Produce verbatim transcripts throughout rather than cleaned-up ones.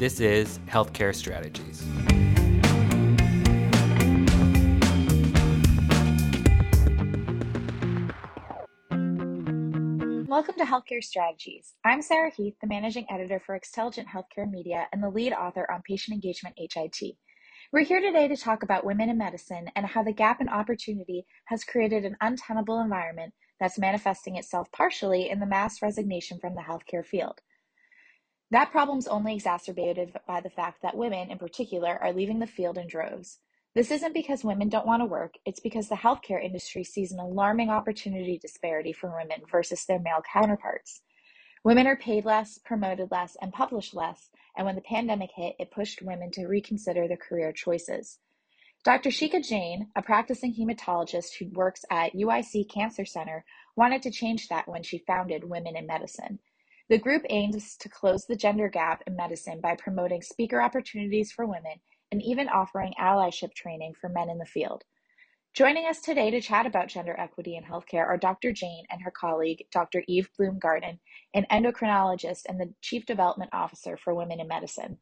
This is Healthcare Strategies. Welcome to Healthcare Strategies. I'm Sarah Heath, the managing editor for Extelligent Healthcare Media and the lead author on Patient Engagement H I T. We're here today to talk about women in medicine and how the gap in opportunity has created an untenable environment that's manifesting itself partially in the mass resignation from the healthcare field. That problem's only exacerbated by the fact that women, in particular, are leaving the field in droves. This isn't because women don't want to work, it's because the healthcare industry sees an alarming opportunity disparity for women versus their male counterparts. Women are paid less, promoted less, and published less, and when the pandemic hit, it pushed women to reconsider their career choices. Doctor Shikha Jain, a practicing hematologist who works at U I C Cancer Center, wanted to change that when she founded Women in Medicine. The group aims to close the gender gap in medicine by promoting speaker opportunities for women and even offering allyship training for men in the field. Joining us today to chat about gender equity in healthcare are Doctor Jain and her colleague, Doctor Eve Bloomgarden, an endocrinologist and the Chief Development Officer for Women in Medicine.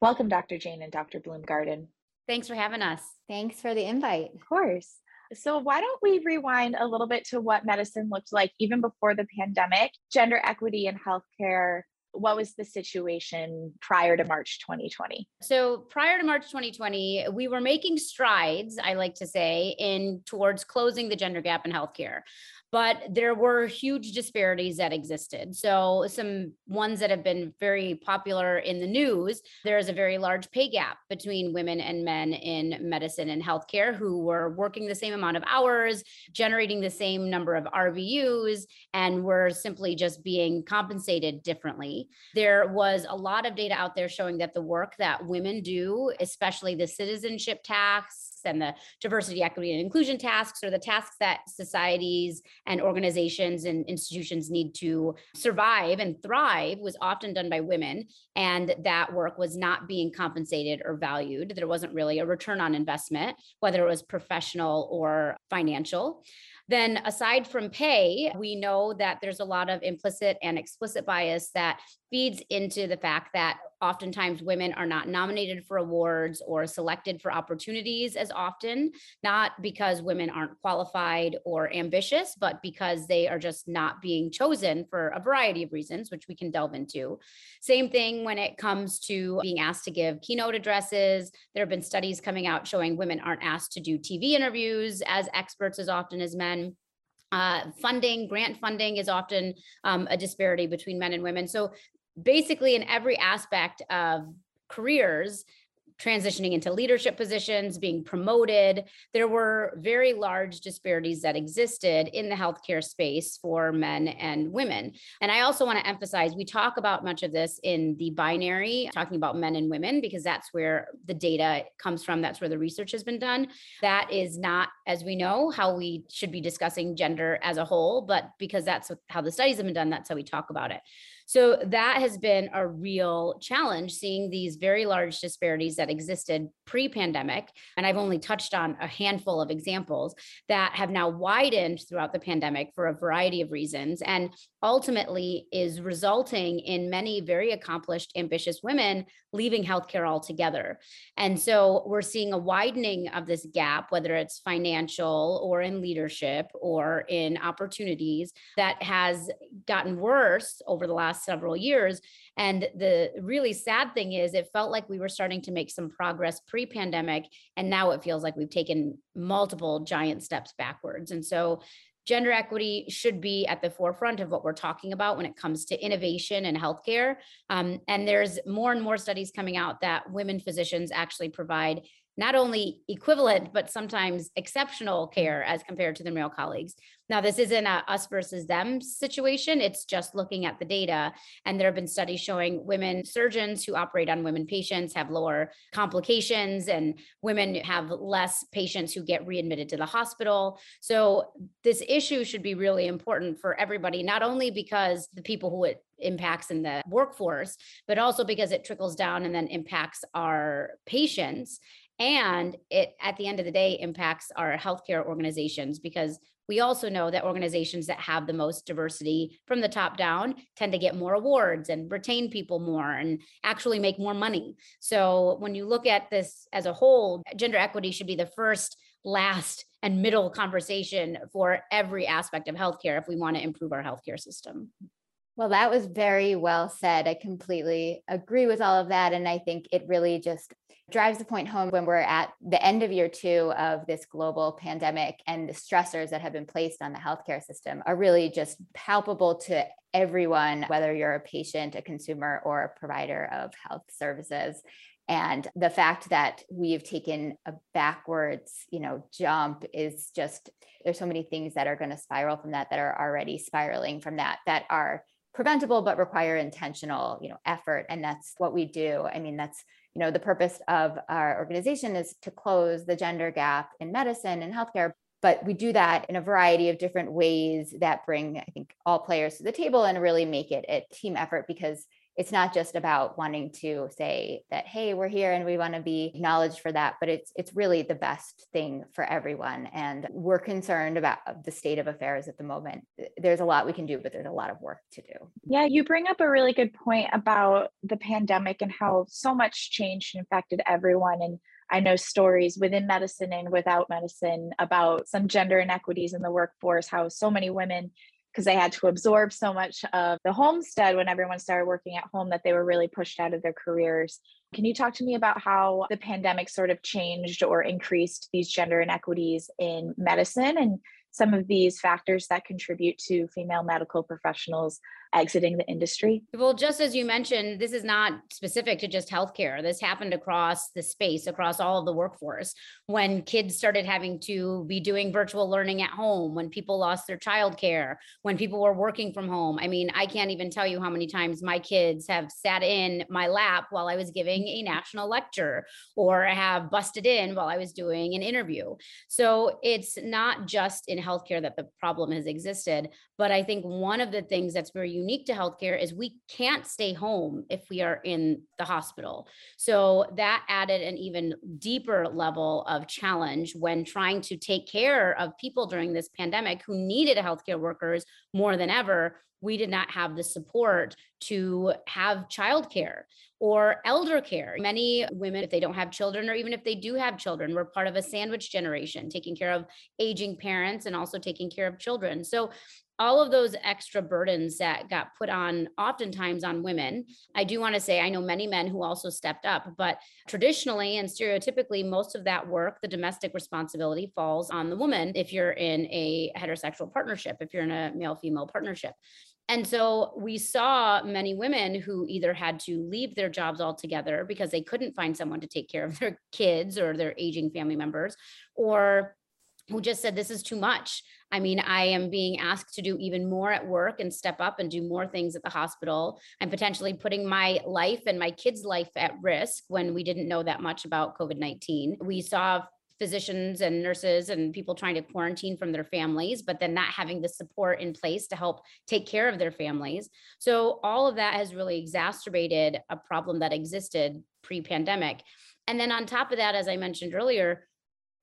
Welcome, Doctor Jain and Doctor Bloomgarden. Thanks for having us. Thanks for the invite. Of course. So why don't we rewind a little bit to what medicine looked like even before the pandemic? Gender equity in healthcare, what was the situation prior to March twenty twenty? So prior to March twenty twenty, we were making strides, I like to say, in towards closing the gender gap in healthcare. But there were huge disparities that existed. So some ones that have been very popular in the news, there is a very large pay gap between women and men in medicine and healthcare who were working the same amount of hours, generating the same number of R V Us, and were simply just being compensated differently. There was a lot of data out there showing that the work that women do, especially the citizenship tasks and the diversity, equity, and inclusion tasks, or the tasks that societies and organizations and institutions need to survive and thrive, was often done by women. And that work was not being compensated or valued. There wasn't really a return on investment, whether it was professional or financial. Then aside from pay, we know that there's a lot of implicit and explicit bias that feeds into the fact that oftentimes women are not nominated for awards or selected for opportunities as often, not because women aren't qualified or ambitious, but because they are just not being chosen for a variety of reasons, which we can delve into. Same thing when it comes to being asked to give keynote addresses. There have been studies coming out showing women aren't asked to do T V interviews as experts as often as men. Uh, funding, grant funding is often um, a disparity between men and women. So basically in every aspect of careers, transitioning into leadership positions, being promoted, there were very large disparities that existed in the healthcare space for men and women. And I also want to emphasize, we talk about much of this in the binary, talking about men and women, because that's where the data comes from. That's where the research has been done. That is not, as we know, how we should be discussing gender as a whole, but because that's how the studies have been done, that's how we talk about it. So that has been a real challenge, seeing these very large disparities that existed pre-pandemic. And I've only touched on a handful of examples that have now widened throughout the pandemic for a variety of reasons, and ultimately is resulting in many very accomplished, ambitious women leaving healthcare altogether. And so we're seeing a widening of this gap, whether it's financial or in leadership or in opportunities, that has gotten worse over the last several years. And the really sad thing is it felt like we were starting to make some progress pre-pandemic, and now it feels like we've taken multiple giant steps backwards. And so gender equity should be at the forefront of what we're talking about when it comes to innovation and healthcare. Um, and there's more and more studies coming out that women physicians actually provide not only equivalent, but sometimes exceptional care as compared to their male colleagues. Now, this isn't a us versus them situation. It's just looking at the data. And there have been studies showing women surgeons who operate on women patients have lower complications, and women have less patients who get readmitted to the hospital. So this issue should be really important for everybody, not only because the people who it impacts in the workforce, but also because it trickles down and then impacts our patients. And it, at the end of the day, impacts our healthcare organizations, because we also know that organizations that have the most diversity from the top down tend to get more awards and retain people more and actually make more money. So when you look at this as a whole, gender equity should be the first, last, and middle conversation for every aspect of healthcare if we want to improve our healthcare system. Well, that was very well said. I completely agree with all of that. And I think it really just drives the point home when we're at the end of year two of this global pandemic, and the stressors that have been placed on the healthcare system are really just palpable to everyone, whether you're a patient, a consumer, or a provider of health services. And the fact that we've taken a backwards, you know, jump is just, there's so many things that are going to spiral from that, that are already spiraling from that, that are preventable, but require intentional, you know, effort. And that's what we do. I mean, that's, you know, the purpose of our organization is to close the gender gap in medicine and healthcare. But we do that in a variety of different ways that bring, I think, all players to the table and really make it a team effort, because it's not just about wanting to say that, hey, we're here and we want to be acknowledged for that, but it's it's really the best thing for everyone. And we're concerned about the state of affairs at the moment. There's a lot we can do, but there's a lot of work to do. Yeah, you bring up a really good point about the pandemic and how so much changed and affected everyone. And I know stories within medicine and without medicine about some gender inequities in the workforce, how so many women, because they had to absorb so much of the homestead when everyone started working at home, that they were really pushed out of their careers. Can you talk to me about how the pandemic sort of changed or increased these gender inequities in medicine and some of these factors that contribute to female medical professionals exiting the industry? Well, just as you mentioned, this is not specific to just healthcare. This happened across the space, across all of the workforce. When kids started having to be doing virtual learning at home, when people lost their childcare, when people were working from home. I mean, I can't even tell you how many times my kids have sat in my lap while I was giving a national lecture, or have busted in while I was doing an interview. So it's not just in healthcare that the problem has existed, but I think one of the things that's very unique to healthcare is we can't stay home if we are in the hospital. So that added an even deeper level of challenge when trying to take care of people during this pandemic who needed healthcare workers more than ever. We did not have the support to have childcare or elder care. Many women, if they don't have children, or even if they do have children, were part of a sandwich generation, taking care of aging parents and also taking care of children. So all of those extra burdens that got put on oftentimes on women. I do want to say, I know many men who also stepped up, but traditionally and stereotypically, most of that work, the domestic responsibility, falls on the woman if you're in a heterosexual partnership, if you're in a male-female partnership. And so we saw many women who either had to leave their jobs altogether because they couldn't find someone to take care of their kids or their aging family members, or who just said, this is too much. I mean, I am being asked to do even more at work and step up and do more things at the hospital. I'm potentially putting my life and my kids' life at risk when we didn't know that much about covid nineteen. We saw physicians and nurses and people trying to quarantine from their families, but then not having the support in place to help take care of their families. So all of that has really exacerbated a problem that existed pre-pandemic. And then on top of that, as I mentioned earlier,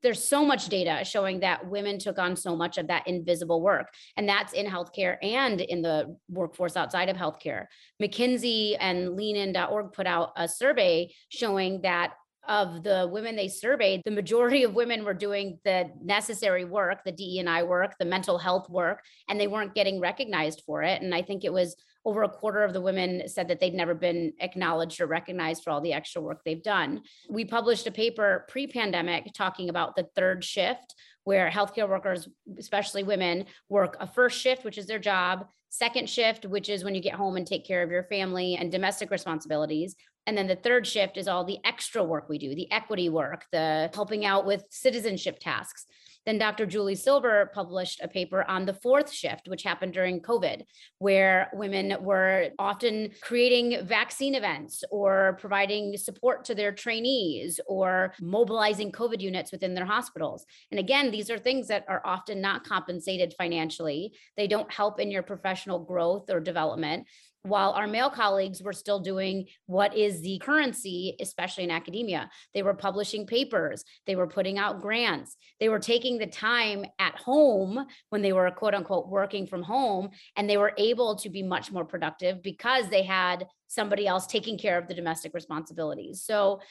there's so much data showing that women took on so much of that invisible work, and that's in healthcare and in the workforce outside of healthcare. McKinsey and leanin dot org put out a survey showing that of the women they surveyed, the majority of women were doing the necessary work, the D E and I work, the mental health work, and they weren't getting recognized for it. And I think it was over a quarter of the women said that they'd never been acknowledged or recognized for all the extra work they've done. We published a paper pre-pandemic talking about the third shift, where healthcare workers, especially women, work a first shift, which is their job, second shift, which is when you get home and take care of your family and domestic responsibilities. And then the third shift is all the extra work we do, the equity work, the helping out with citizenship tasks. Then Doctor Julie Silver published a paper on the fourth shift, which happened during COVID, where women were often creating vaccine events or providing support to their trainees or mobilizing COVID units within their hospitals. And again, these are things that are often not compensated financially. They don't help in your professional growth or development. while our male colleagues were still doing what is the currency, especially in academia. They were publishing papers, they were putting out grants, they were taking the time at home when they were quote unquote working from home, and they were able to be much more productive because they had somebody else taking care of the domestic responsibilities. So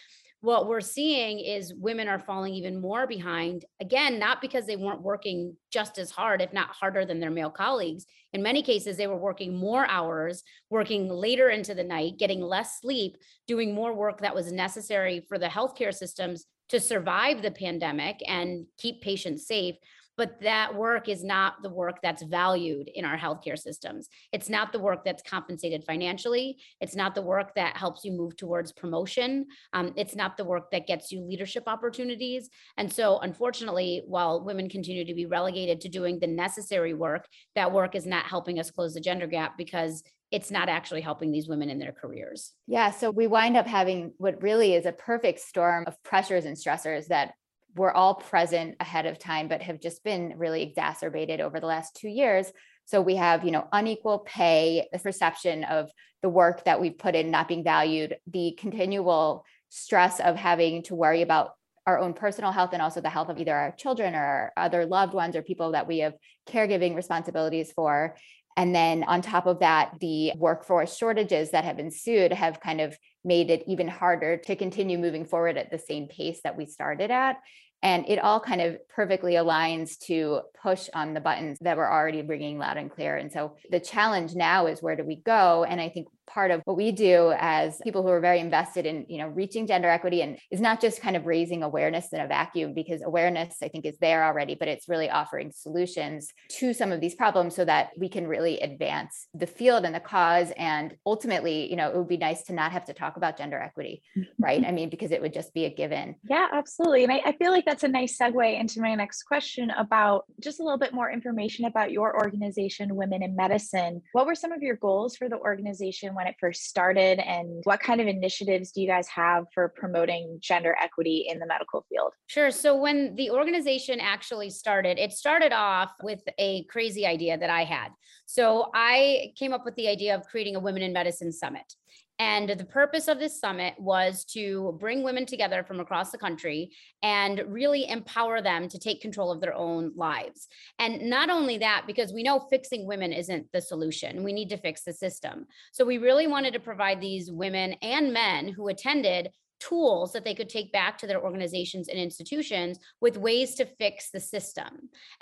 what we're seeing is women are falling even more behind, again, not because they weren't working just as hard, if not harder than their male colleagues. In many cases, they were working more hours, working later into the night, getting less sleep, doing more work that was necessary for the healthcare systems to survive the pandemic and keep patients safe. But that work is not the work that's valued in our healthcare systems. It's not the work that's compensated financially. It's not the work that helps you move towards promotion. Um, it's not the work that gets you leadership opportunities. And so unfortunately, while women continue to be relegated to doing the necessary work, that work is not helping us close the gender gap because it's not actually helping these women in their careers. Yeah, so we wind up having what really is a perfect storm of pressures and stressors that we're all present ahead of time, but have just been really exacerbated over the last two years. So we have, you know, unequal pay, the perception of the work that we've put in not being valued, the continual stress of having to worry about our own personal health and also the health of either our children or our other loved ones or people that we have caregiving responsibilities for. And then on top of that, the workforce shortages that have ensued have kind of made it even harder to continue moving forward at the same pace that we started at. And it all kind of perfectly aligns to push on the buttons that we're already ringing loud and clear. And so the challenge now is, where do we go? And I think part of what we do as people who are very invested in, you know, reaching gender equity and is not just kind of raising awareness in a vacuum, because awareness, I think, is there already, but it's really offering solutions to some of these problems so that we can really advance the field and the cause. And ultimately, you know, it would be nice to not have to talk about gender equity, right? I mean, because it would just be a given. Yeah, absolutely. And I, I feel like that's a nice segue into my next question about just a little bit more information about your organization, Women in Medicine. What were some of your goals for the organization when it first started, and what kind of initiatives do you guys have for promoting gender equity in the medical field? Sure. So when the organization actually started, it started off with a crazy idea that I had. So I came up with the idea of creating a Women in Medicine Summit. And the purpose of this summit was to bring women together from across the country and really empower them to take control of their own lives. And not only that, because we know fixing women isn't the solution, we need to fix the system. So we really wanted to provide these women and men who attended tools that they could take back to their organizations and institutions with ways to fix the system.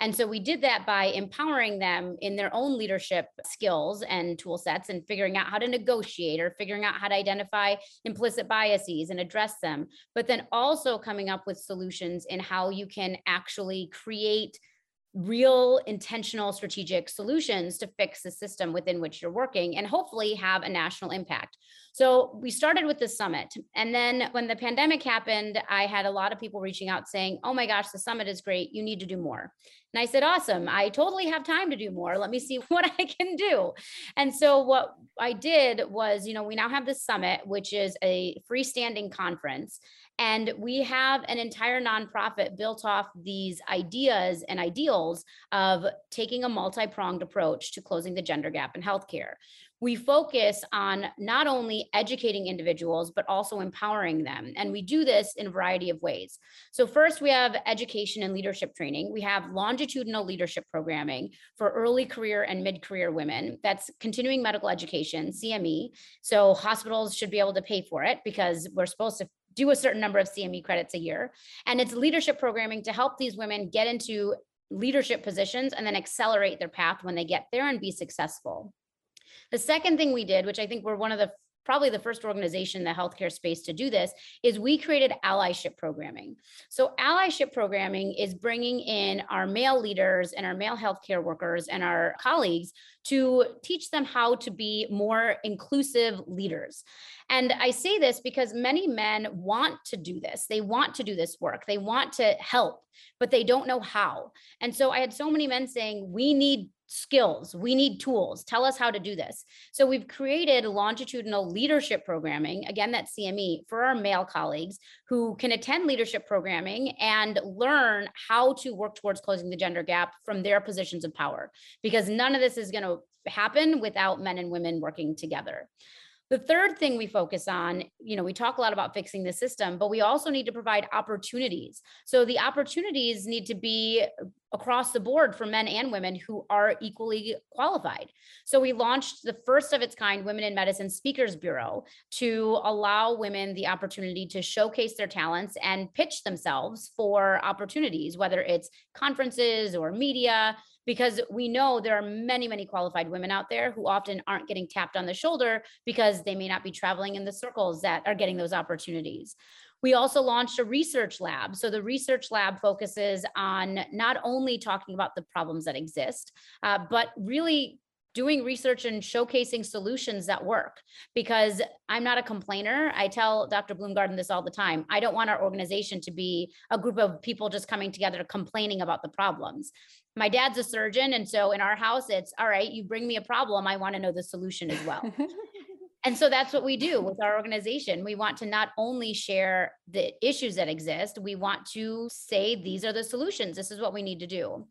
And so we did that by empowering them in their own leadership skills and tool sets and figuring out how to negotiate or figuring out how to identify implicit biases and address them, but then also coming up with solutions in how you can actually create real intentional strategic solutions to fix the system within which you're working and hopefully have a national impact. So we started with the summit. And then when the pandemic happened, I had a lot of people reaching out saying, oh my gosh, the summit is great. You need to do more. And I said, awesome. I totally have time to do more. Let me see what I can do. And so what I did was, you know, we now have the summit, which is a freestanding conference. And we have an entire nonprofit built off these ideas and ideals of taking a multi-pronged approach to closing the gender gap in healthcare. We focus on not only educating individuals, but also empowering them. And we do this in a variety of ways. So first, we have education and leadership training. We have longitudinal leadership programming for early career and mid-career women. That's continuing medical education, C M E. So hospitals should be able to pay for it because we're supposed to do a certain number of C M E credits a year. And it's leadership programming to help these women get into leadership positions and then accelerate their path when they get there and be successful. The second thing we did, which I think we're one of the probably the first organization in the healthcare space to do this, is we created allyship programming. So allyship programming is bringing in our male leaders and our male healthcare workers and our colleagues to teach them how to be more inclusive leaders. And I say this because many men want to do this. They want to do this work. They want to help, but they don't know how. And so I had so many men saying, we need skills. We need tools. Tell us how to do this. So we've created longitudinal leadership programming, again, that's C M E, for our male colleagues who can attend leadership programming and learn how to work towards closing the gender gap from their positions of power, because none of this is going to happen without men and women working together. The third thing we focus on, you know, we talk a lot about fixing the system, but we also need to provide opportunities. So the opportunities need to be across the board for men and women who are equally qualified. So we launched the first of its kind Women in Medicine Speakers Bureau to allow women the opportunity to showcase their talents and pitch themselves for opportunities, whether it's conferences or media, because we know there are many, many qualified women out there who often aren't getting tapped on the shoulder because they may not be traveling in the circles that are getting those opportunities. We also launched a research lab. So the research lab focuses on not only talking about the problems that exist, uh, but really doing research and showcasing solutions that work, because I'm not a complainer. I tell Doctor Bloomgarden this all the time. I don't want our organization to be a group of people just coming together complaining about the problems. My dad's a surgeon. And so in our house, it's all right, you bring me a problem. I want to know the solution as well. And so that's what we do with our organization. We want to not only share the issues that exist, we want to say, these are the solutions. This is what we need to do.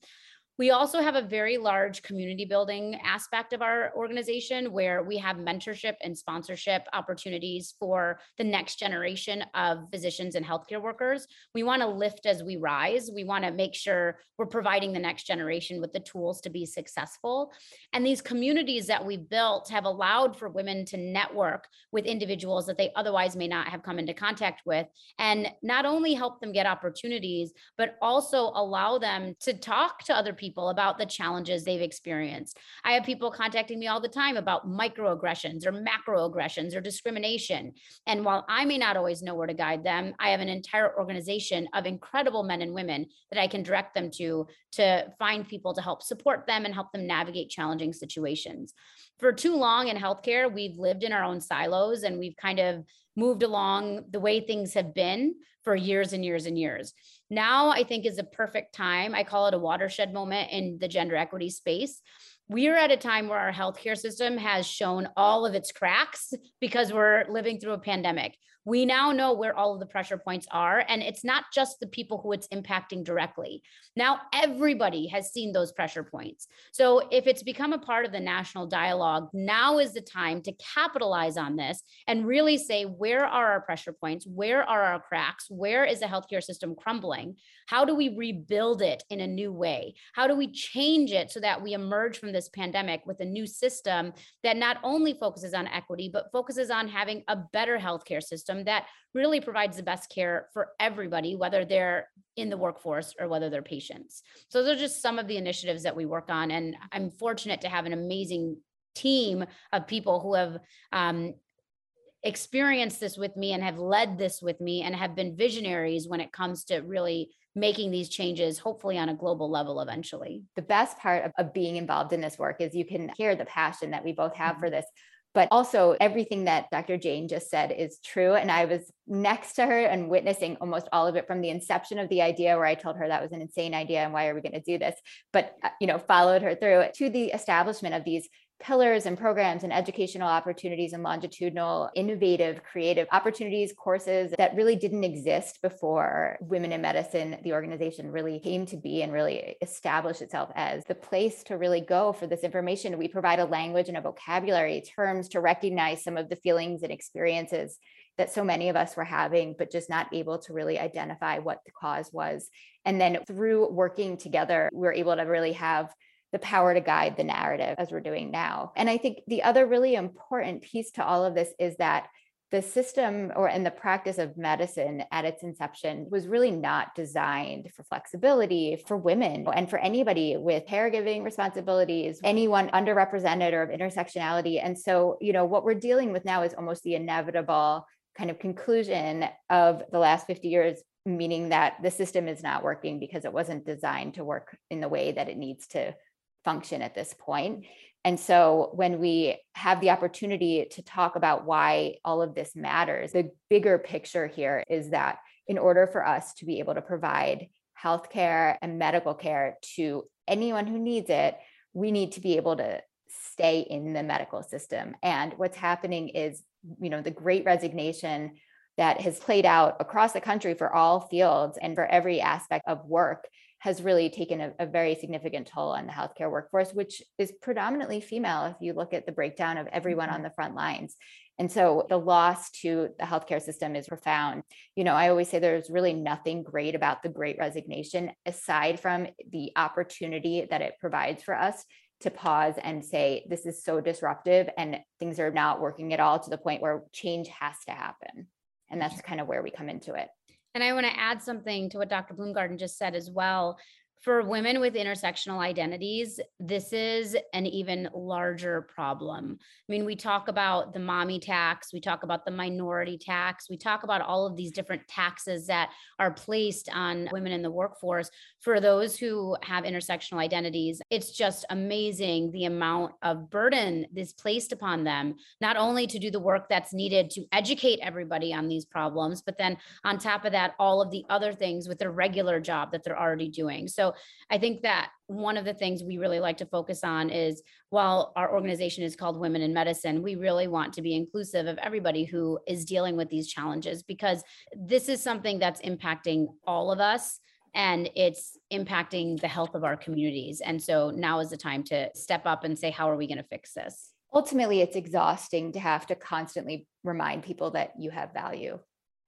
We also have a very large community building aspect of our organization where we have mentorship and sponsorship opportunities for the next generation of physicians and healthcare workers. We want to lift as we rise. We want to make sure we're providing the next generation with the tools to be successful. And these communities that we've built have allowed for women to network with individuals that they otherwise may not have come into contact with, and not only help them get opportunities, but also allow them to talk to other people people about the challenges they've experienced. I have people contacting me all the time about microaggressions or macroaggressions or discrimination. And while I may not always know where to guide them, I have an entire organization of incredible men and women that I can direct them to, to find people to help support them and help them navigate challenging situations. For too long in healthcare, we've lived in our own silos and we've kind of moved along the way things have been for years and years and years. Now, I think is a perfect time. I call it a watershed moment in the gender equity space. We are at a time where our healthcare system has shown all of its cracks because we're living through a pandemic. We now know where all of the pressure points are, and it's not just the people who it's impacting directly. Now, everybody has seen those pressure points. So if it's become a part of the national dialogue, now is the time to capitalize on this and really say, where are our pressure points? Where are our cracks? Where is the healthcare system crumbling? How do we rebuild it in a new way? How do we change it so that we emerge from this pandemic with a new system that not only focuses on equity, but focuses on having a better healthcare system that really provides the best care for everybody, whether they're in the workforce or whether they're patients. So those are just some of the initiatives that we work on. And I'm fortunate to have an amazing team of people who have um, experienced this with me and have led this with me and have been visionaries when it comes to really making these changes, hopefully on a global level eventually. The best part of, of being involved in this work is you can hear the passion that we both have for this. But also everything that Doctor Jain just said is true. And I was next to her and witnessing almost all of it from the inception of the idea, where I told her that was an insane idea and why are we going to do this? But, you know, followed her through to the establishment of these pillars and programs and educational opportunities and longitudinal, innovative, creative opportunities, courses that really didn't exist before Women in Medicine, the organization, really came to be and really established itself as the place to really go for this information. We provide a language and a vocabulary, terms to recognize some of the feelings and experiences that so many of us were having, but just not able to really identify what the cause was. And then through working together, we were able to really have the power to guide the narrative as we're doing now. And I think the other really important piece to all of this is that the system or in the practice of medicine at its inception was really not designed for flexibility for women and for anybody with caregiving responsibilities, anyone underrepresented or of intersectionality. And so, you know, what we're dealing with now is almost the inevitable kind of conclusion of the last fifty years, meaning that the system is not working because it wasn't designed to work in the way that it needs to function at this point. And so when we have the opportunity to talk about why all of this matters, the bigger picture here is that in order for us to be able to provide healthcare and medical care to anyone who needs it, we need to be able to stay in the medical system. And what's happening is, you know, the Great Resignation that has played out across the country for all fields and for every aspect of work has really taken a, a very significant toll on the healthcare workforce, which is predominantly female if you look at the breakdown of everyone on the front lines. And so the loss to the healthcare system is profound. You know, I always say there's really nothing great about the Great Resignation aside from the opportunity that it provides for us to pause and say, this is so disruptive and things are not working at all, to the point where change has to happen. And that's kind of where we come into it. And I want to add something to what Doctor Bloomgarden just said as well. For women with intersectional identities, this is an even larger problem. I mean, we talk about the mommy tax, we talk about the minority tax, we talk about all of these different taxes that are placed on women in the workforce. For those who have intersectional identities, it's just amazing the amount of burden that's placed upon them, not only to do the work that's needed to educate everybody on these problems, but then on top of that, all of the other things with their regular job that they're already doing. So I think that one of the things we really like to focus on is, while our organization is called Women in Medicine, we really want to be inclusive of everybody who is dealing with these challenges, because this is something that's impacting all of us and it's impacting the health of our communities. And so now is the time to step up and say, how are we going to fix this? Ultimately, it's exhausting to have to constantly remind people that you have value,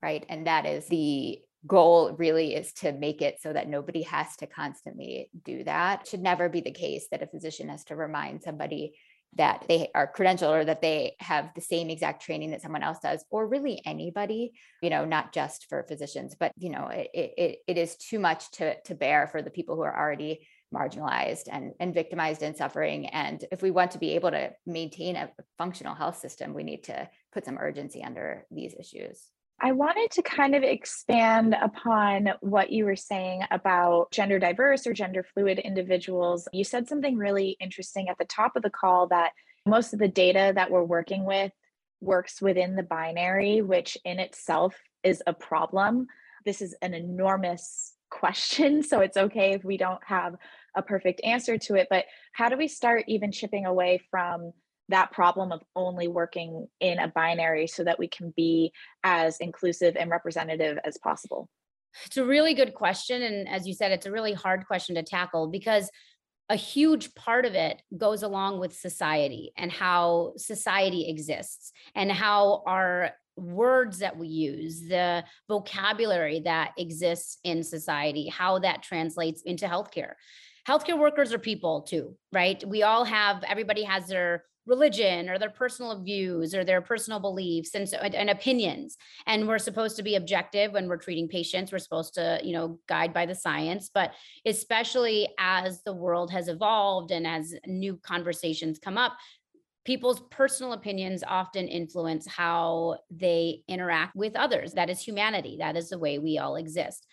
right? And that is the goal, really, is to make it so that nobody has to constantly do that. It should never be the case that a physician has to remind somebody that they are credentialed or that they have the same exact training that someone else does, or really anybody, you know, not just for physicians, but, you know, it it, it is too much to, to bear for the people who are already marginalized and, and victimized and suffering. And if we want to be able to maintain a functional health system, we need to put some urgency under these issues. I wanted to kind of expand upon what you were saying about gender diverse or gender fluid individuals. You said something really interesting at the top of the call, that most of the data that we're working with works within the binary, which in itself is a problem. This is an enormous question, so it's okay if we don't have a perfect answer to it, but how do we start even chipping away from that problem of only working in a binary so that we can be as inclusive and representative as possible? It's a really good question. And as you said, it's a really hard question to tackle, because a huge part of it goes along with society and how society exists and how our words that we use, the vocabulary that exists in society, how that translates into healthcare. Healthcare workers are people too, right? We all have, everybody has their religion or their personal views or their personal beliefs and, so, and and opinions. And we're supposed to be objective when we're treating patients. We're supposed to, you know, guide by the science, but especially as the world has evolved and as new conversations come up, people's personal opinions often influence how they interact with others. That is humanity. That is the way we all exist.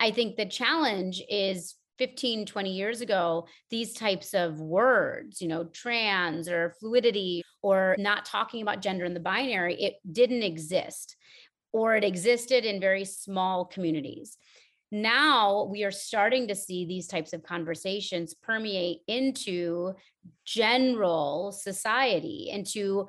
I think the challenge is fifteen, twenty years ago, these types of words, you know, trans or fluidity or not talking about gender in the binary, it didn't exist, or it existed in very small communities. Now we are starting to see these types of conversations permeate into general society, into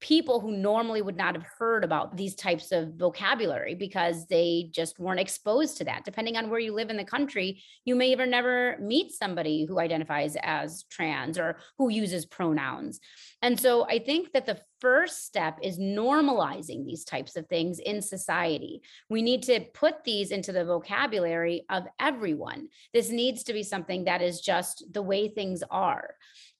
people who normally would not have heard about these types of vocabulary because they just weren't exposed to that. Depending on where you live in the country, you may even never meet somebody who identifies as trans or who uses pronouns. And so I think that the first step is normalizing these types of things in society. We need to put these into the vocabulary of everyone. This needs to be something that is just the way things are.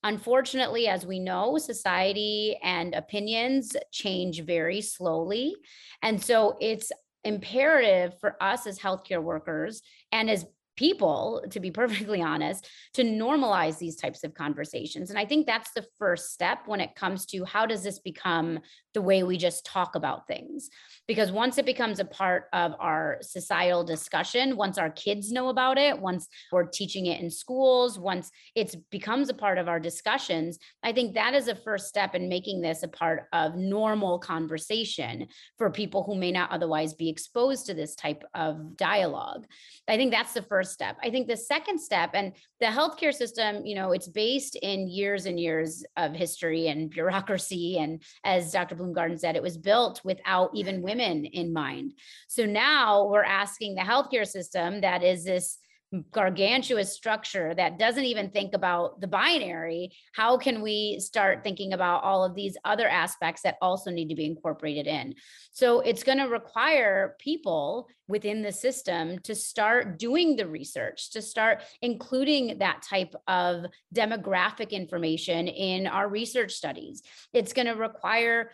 Unfortunately, as we know, society and opinions change very slowly. And so it's imperative for us as healthcare workers and as people, to be perfectly honest, to normalize these types of conversations. And I think that's the first step when it comes to how does this become the way we just talk about things? Because once it becomes a part of our societal discussion, once our kids know about it, once we're teaching it in schools, once it becomes a part of our discussions, I think that is a first step in making this a part of normal conversation for people who may not otherwise be exposed to this type of dialogue. I think that's the first step. I think the second step, and the healthcare system, you know, it's based in years and years of history and bureaucracy. And as Doctor Bloomgarden said, it was built without even women in mind. So now we're asking the healthcare system, that is this gargantuous structure that doesn't even think about the binary, how can we start thinking about all of these other aspects that also need to be incorporated in? So it's going to require people within the system to start doing the research, to start including that type of demographic information in our research studies. It's going to require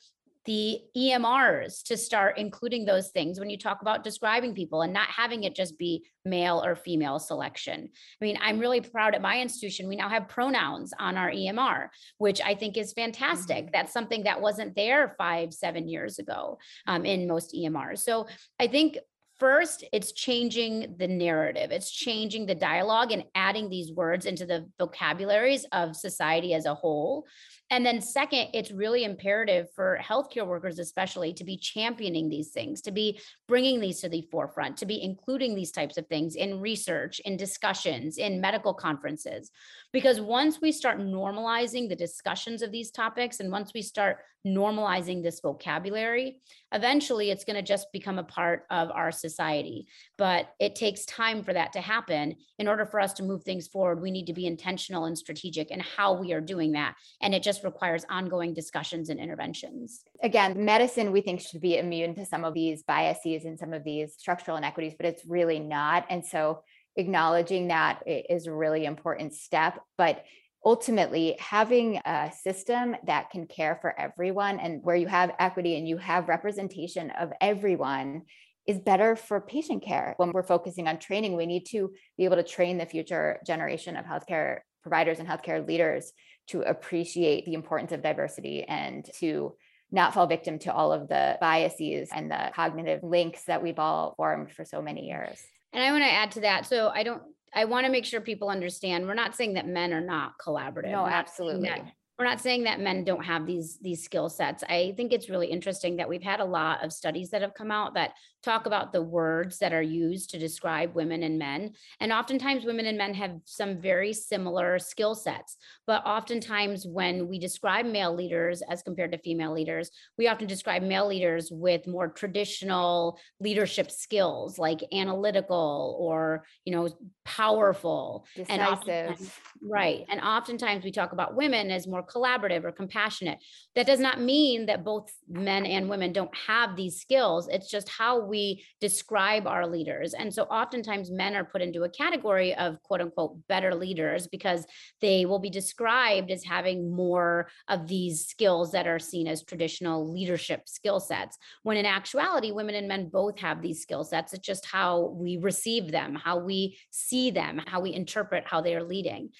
the E M Rs to start including those things when you talk about describing people and not having it just be male or female selection. I mean, I'm really proud at my institution, we now have pronouns on our E M R, which I think is fantastic. Mm-hmm. That's something that wasn't there five, seven years ago um, in most E M Rs. So I think first, it's changing the narrative. It's changing the dialogue and adding these words into the vocabularies of society as a whole. And then second, it's really imperative for healthcare workers, especially, to be championing these things, to be bringing these to the forefront, to be including these types of things in research, in discussions, in medical conferences. Because once we start normalizing the discussions of these topics, and once we start normalizing this vocabulary, eventually it's going to just become a part of our society. But it takes time for that to happen. In order for us to move things forward, we need to be intentional and strategic in how we are doing that. And it just requires ongoing discussions and interventions. Again, medicine, we think, should be immune to some of these biases and some of these structural inequities, but it's really not. And so acknowledging that is a really important step. But ultimately, having a system that can care for everyone and where you have equity and you have representation of everyone is better for patient care. When we're focusing on training, we need to be able to train the future generation of healthcare providers and healthcare leaders to appreciate the importance of diversity and to not fall victim to all of the biases and the cognitive links that we've all formed for so many years. And I want to add to that. So I don't I want to make sure people understand, we're not saying that men are not collaborative. No, we're absolutely. Not that, we're not saying that men don't have these, these skill sets. I think it's really interesting that we've had a lot of studies that have come out that talk about the words that are used to describe women and men. And oftentimes women and men have some very similar skill sets, but oftentimes when we describe male leaders as compared to female leaders, we often describe male leaders with more traditional leadership skills like analytical or, you know, powerful. Decisive. And right. And oftentimes we talk about women as more collaborative or compassionate. That does not mean that both men and women don't have these skills. It's just how we describe our leaders. And so oftentimes men are put into a category of quote unquote better leaders because they will be described as having more of these skills that are seen as traditional leadership skill sets. When in actuality, women and men both have these skill sets. It's just how we receive them, how we see them, how we interpret how they are leading.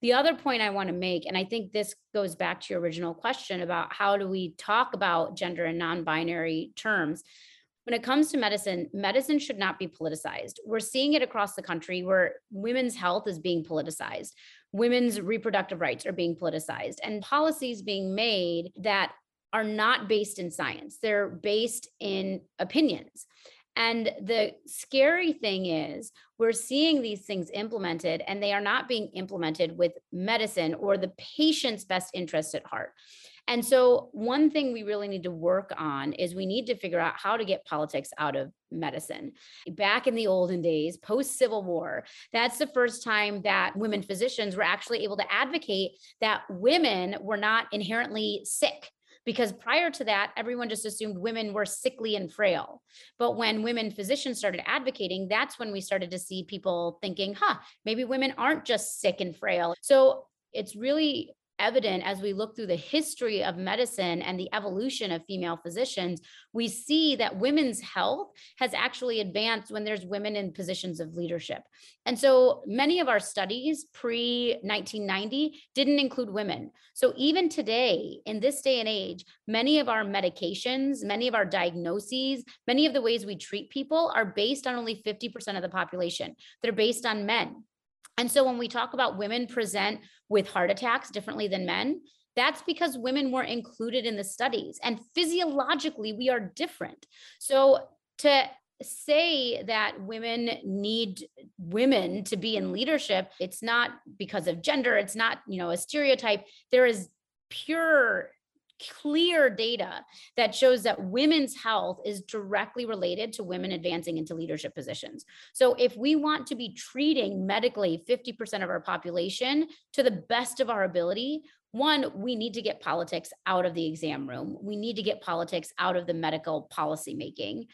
The other point I want to make, and I think this goes back to your original question about how do we talk about gender and non-binary terms. When it comes to medicine, medicine should not be politicized. We're seeing it across the country where women's health is being politicized. Women's reproductive rights are being politicized and policies being made that are not based in science. They're based in opinions. And the scary thing is we're seeing these things implemented and they are not being implemented with medicine or the patient's best interest at heart. And so one thing we really need to work on is we need to figure out how to get politics out of medicine. Back in the olden days, post-Civil War, that's the first time that women physicians were actually able to advocate that women were not inherently sick. Because prior to that, everyone just assumed women were sickly and frail. But when women physicians started advocating, that's when we started to see people thinking, huh, maybe women aren't just sick and frail. So it's really evident as we look through the history of medicine and the evolution of female physicians, we see that women's health has actually advanced when there's women in positions of leadership. And so many of our studies pre nineteen ninety didn't include women. So even today, in this day and age, many of our medications, many of our diagnoses, many of the ways we treat people are based on only fifty percent of the population. They're based on men. And so when we talk about women present with heart attacks differently than men, that's because women weren't included in the studies and physiologically we are different. So to say that women need women to be in leadership, it's not because of gender, it's not, you know, a stereotype. There is pure clear data that shows that women's health is directly related to women advancing into leadership positions. So if we want to be treating medically fifty percent of our population to the best of our ability, one, we need to get politics out of the exam room. We need to get politics out of the medical policy making.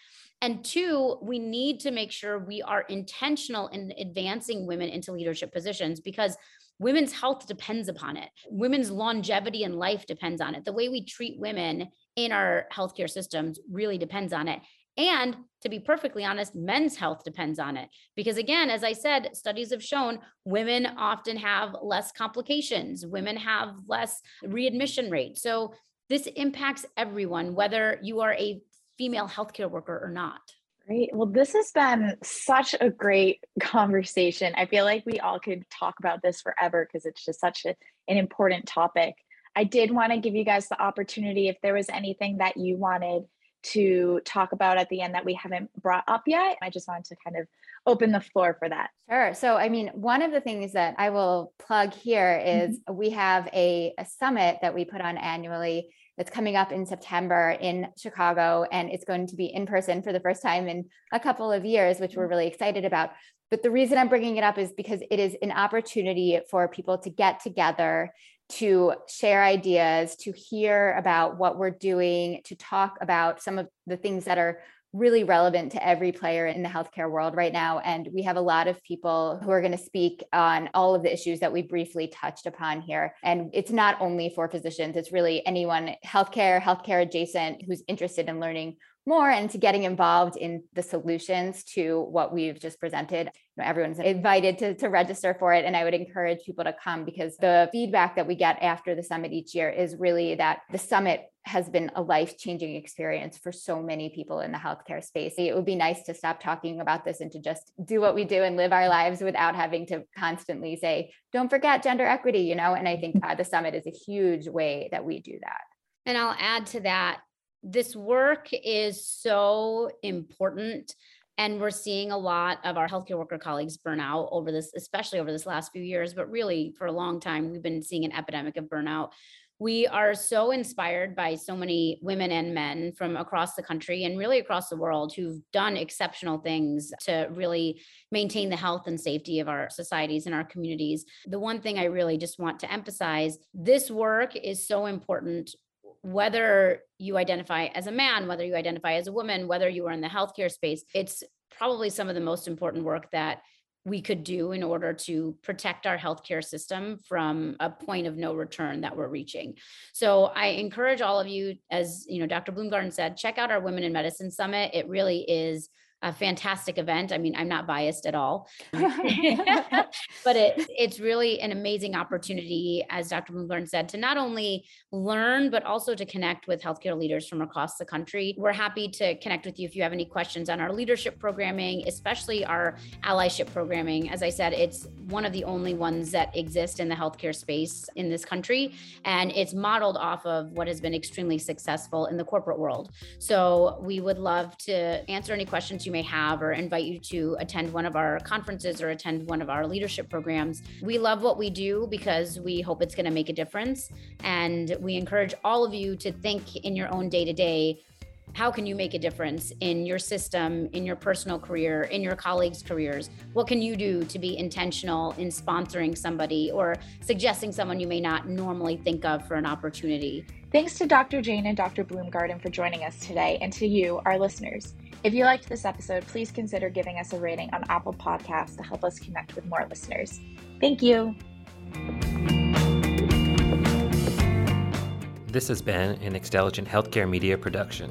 And two, we need to make sure we are intentional in advancing women into leadership positions, because women's health depends upon it. Women's longevity in life depends on it. The way we treat women in our healthcare systems really depends on it. And to be perfectly honest, men's health depends on it. Because again, as I said, studies have shown women often have less complications. Women have less readmission rate. So this impacts everyone, whether you are a female healthcare worker or not. Great. Well, this has been such a great conversation. I feel like we all could talk about this forever because it's just such a, an important topic. I did want to give you guys the opportunity, if there was anything that you wanted to talk about at the end that we haven't brought up yet. I just wanted to kind of open the floor for that. Sure. So, I mean, one of the things that I will plug here is mm-hmm. we have a, a summit that we put on annually that's coming up in September in Chicago, and it's going to be in person for the first time in a couple of years, which we're really excited about. But the reason I'm bringing it up is because it is an opportunity for people to get together, to share ideas, to hear about what we're doing, to talk about some of the things that are really relevant to every player in the healthcare world right now. And we have a lot of people who are going to speak on all of the issues that we briefly touched upon here. And it's not only for physicians, it's really anyone healthcare, healthcare adjacent, who's interested in learning more and to getting involved in the solutions to what we've just presented. You know, everyone's invited to, to register for it. And I would encourage people to come, because the feedback that we get after the summit each year is really that the summit has been a life-changing experience for so many people in the healthcare space. It would be nice to stop talking about this and to just do what we do and live our lives without having to constantly say, don't forget gender equity, you know? And I think uh, the summit is a huge way that we do that. And I'll add to that, this work is so important, and we're seeing a lot of our healthcare worker colleagues burn out over this, especially over this last few years, but really for a long time, we've been seeing an epidemic of burnout. We are so inspired by so many women and men from across the country and really across the world who've done exceptional things to really maintain the health and safety of our societies and our communities. The one thing I really just want to emphasize, this work is so important. Whether you identify as a man, whether you identify as a woman, whether you are in the healthcare space, it's probably some of the most important work that we could do in order to protect our healthcare system from a point of no return that we're reaching. So I encourage all of you, as you know, Doctor Bloomgarden said, check out our Women in Medicine Summit. It really is a fantastic event. I mean, I'm not biased at all, but it, it's really an amazing opportunity, as Doctor Bloomgarden said, to not only learn, but also to connect with healthcare leaders from across the country. We're happy to connect with you if you have any questions on our leadership programming, especially our allyship programming. As I said, it's one of the only ones that exist in the healthcare space in this country, and it's modeled off of what has been extremely successful in the corporate world. So we would love to answer any questions you may have, or invite you to attend one of our conferences or attend one of our leadership programs. We love what we do because we hope it's going to make a difference. And we encourage all of you to think in your own day-to-day, how can you make a difference in your system, in your personal career, in your colleagues' careers? What can you do to be intentional in sponsoring somebody or suggesting someone you may not normally think of for an opportunity? Thanks to Doctor Jain and Doctor Bloomgarden for joining us today, and to you, our listeners. If you liked this episode, please consider giving us a rating on Apple Podcasts to help us connect with more listeners. Thank you. This has been an Extelligent Healthcare Media production.